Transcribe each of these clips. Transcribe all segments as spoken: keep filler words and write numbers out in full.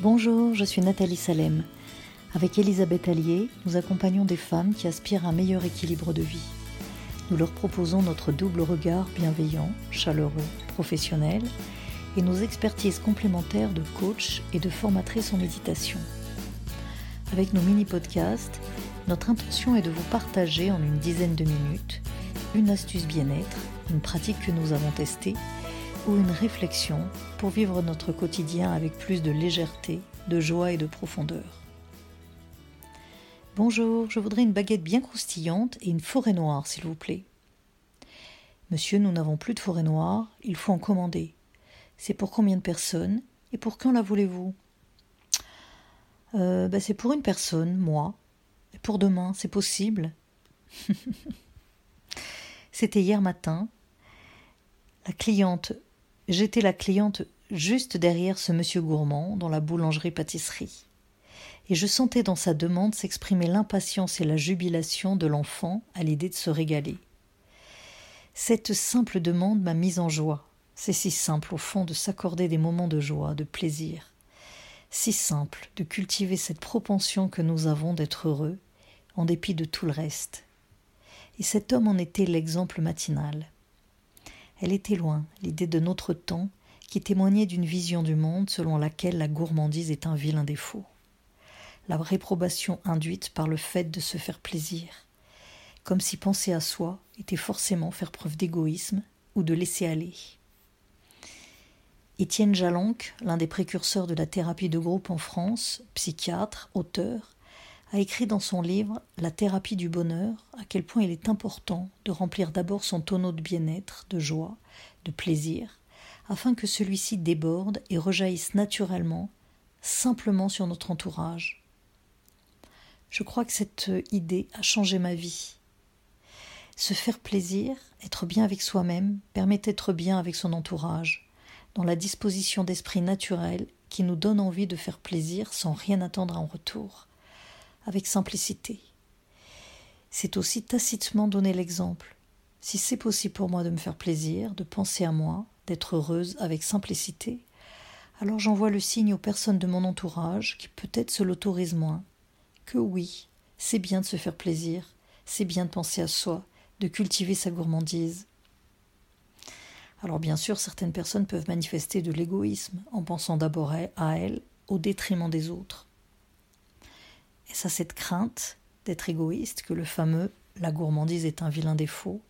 Bonjour, je suis Nathalie Salem. Avec Élisabeth Allier, nous accompagnons des femmes qui aspirent à un meilleur équilibre de vie. Nous leur proposons notre double regard bienveillant, chaleureux, professionnel et nos expertises complémentaires de coach et de formatrice en méditation. Avec nos mini-podcasts, notre intention est de vous partager en une dizaine de minutes une astuce bien-être, une pratique que nous avons testée ou une réflexion pour vivre notre quotidien avec plus de légèreté, de joie et de profondeur. Bonjour, je voudrais une baguette bien croustillante et une forêt noire, s'il vous plaît. Monsieur, nous n'avons plus de forêt noire, il faut en commander. C'est pour combien de personnes et pour quand la voulez-vous ? Euh, ben c'est pour une personne, moi. Et pour demain, c'est possible. C'était hier matin. La cliente, j'étais la cliente juste derrière ce monsieur gourmand dans la boulangerie-pâtisserie. Et je sentais dans sa demande s'exprimer l'impatience et la jubilation de l'enfant à l'idée de se régaler. Cette simple demande m'a mise en joie. C'est si simple, au fond, de s'accorder des moments de joie, de plaisir. Si simple de cultiver cette propension que nous avons d'être heureux, en dépit de tout le reste. Et cet homme en était l'exemple matinal. Elle était loin, l'idée de notre temps, qui témoignait d'une vision du monde selon laquelle la gourmandise est un vilain défaut. La réprobation induite par le fait de se faire plaisir, comme si penser à soi était forcément faire preuve d'égoïsme ou de laisser aller. Étienne Jalonc, l'un des précurseurs de la thérapie de groupe en France, psychiatre, auteur, a écrit dans son livre « La thérapie du bonheur » à quel point il est important de remplir d'abord son tonneau de bien-être, de joie, de plaisir, afin que celui-ci déborde et rejaillisse naturellement, simplement sur notre entourage. Je crois que cette idée a changé ma vie. Se faire plaisir, être bien avec soi-même, permet d'être bien avec son entourage, dans la disposition d'esprit naturelle qui nous donne envie de faire plaisir sans rien attendre en retour, avec simplicité. C'est aussi tacitement donner l'exemple. Si c'est possible pour moi de me faire plaisir, de penser à moi, d'être heureuse avec simplicité, alors j'envoie le signe aux personnes de mon entourage qui peut-être se l'autorisent moins, que oui, c'est bien de se faire plaisir, c'est bien de penser à soi, de cultiver sa gourmandise. Alors bien sûr, certaines personnes peuvent manifester de l'égoïsme en pensant d'abord à elles au détriment des autres. Et ça, cette crainte d'être égoïste que le fameux « la gourmandise est un vilain défaut »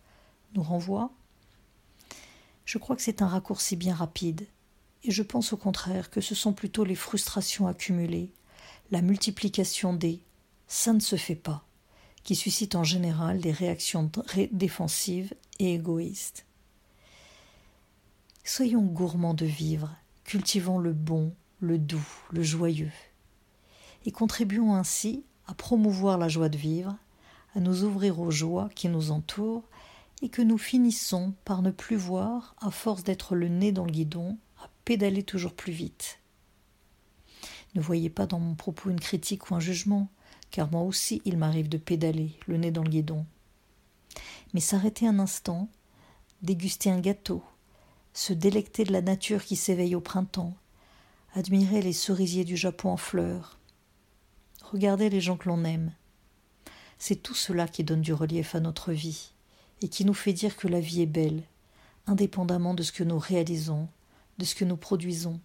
nous renvoie, je crois que c'est un raccourci bien rapide. Et je pense au contraire que ce sont plutôt les frustrations accumulées, la multiplication des « ça ne se fait pas » qui suscitent en général des réactions défensives et égoïstes. Soyons gourmands de vivre, cultivons le bon, le doux, le joyeux, et contribuons ainsi à promouvoir la joie de vivre, à nous ouvrir aux joies qui nous entourent et que nous finissons par ne plus voir à force d'être le nez dans le guidon, à pédaler toujours plus vite. Ne voyez pas dans mon propos une critique ou un jugement, car moi aussi il m'arrive de pédaler, le nez dans le guidon. Mais s'arrêter un instant, déguster un gâteau, se délecter de la nature qui s'éveille au printemps, admirer les cerisiers du Japon en fleurs, regarder les gens que l'on aime. C'est tout cela qui donne du relief à notre vie et qui nous fait dire que la vie est belle, indépendamment de ce que nous réalisons, de ce que nous produisons.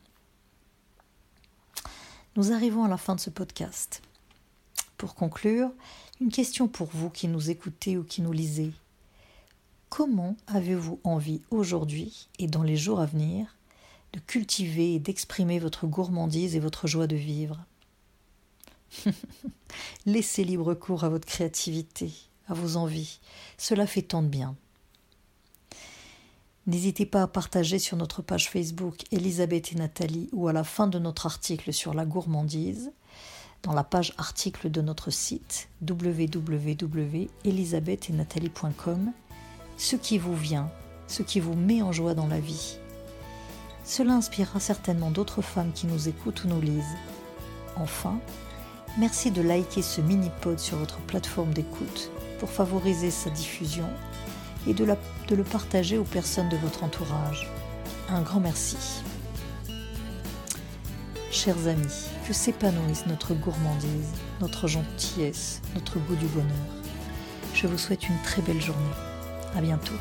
Nous arrivons à la fin de ce podcast. Pour conclure, une question pour vous qui nous écoutez ou qui nous lisez. Comment avez-vous envie aujourd'hui et dans les jours à venir de cultiver et d'exprimer votre gourmandise et votre joie de vivre ? Laissez libre cours à votre créativité, à vos envies. Cela fait tant de bien. N'hésitez pas à partager sur notre page Facebook Élisabeth et Nathalie ou à la fin de notre article sur la gourmandise, dans la page article de notre site w w w point elisabeth et nathalie point com, ce qui vous vient, ce qui vous met en joie dans la vie. Cela inspirera certainement d'autres femmes qui nous écoutent ou nous lisent. Enfin, merci de liker ce mini-pod sur votre plateforme d'écoute pour favoriser sa diffusion et de, la, de le partager aux personnes de votre entourage. Un grand merci. Chers amis, que s'épanouisse notre gourmandise, notre gentillesse, notre goût du bonheur. Je vous souhaite une très belle journée. À bientôt.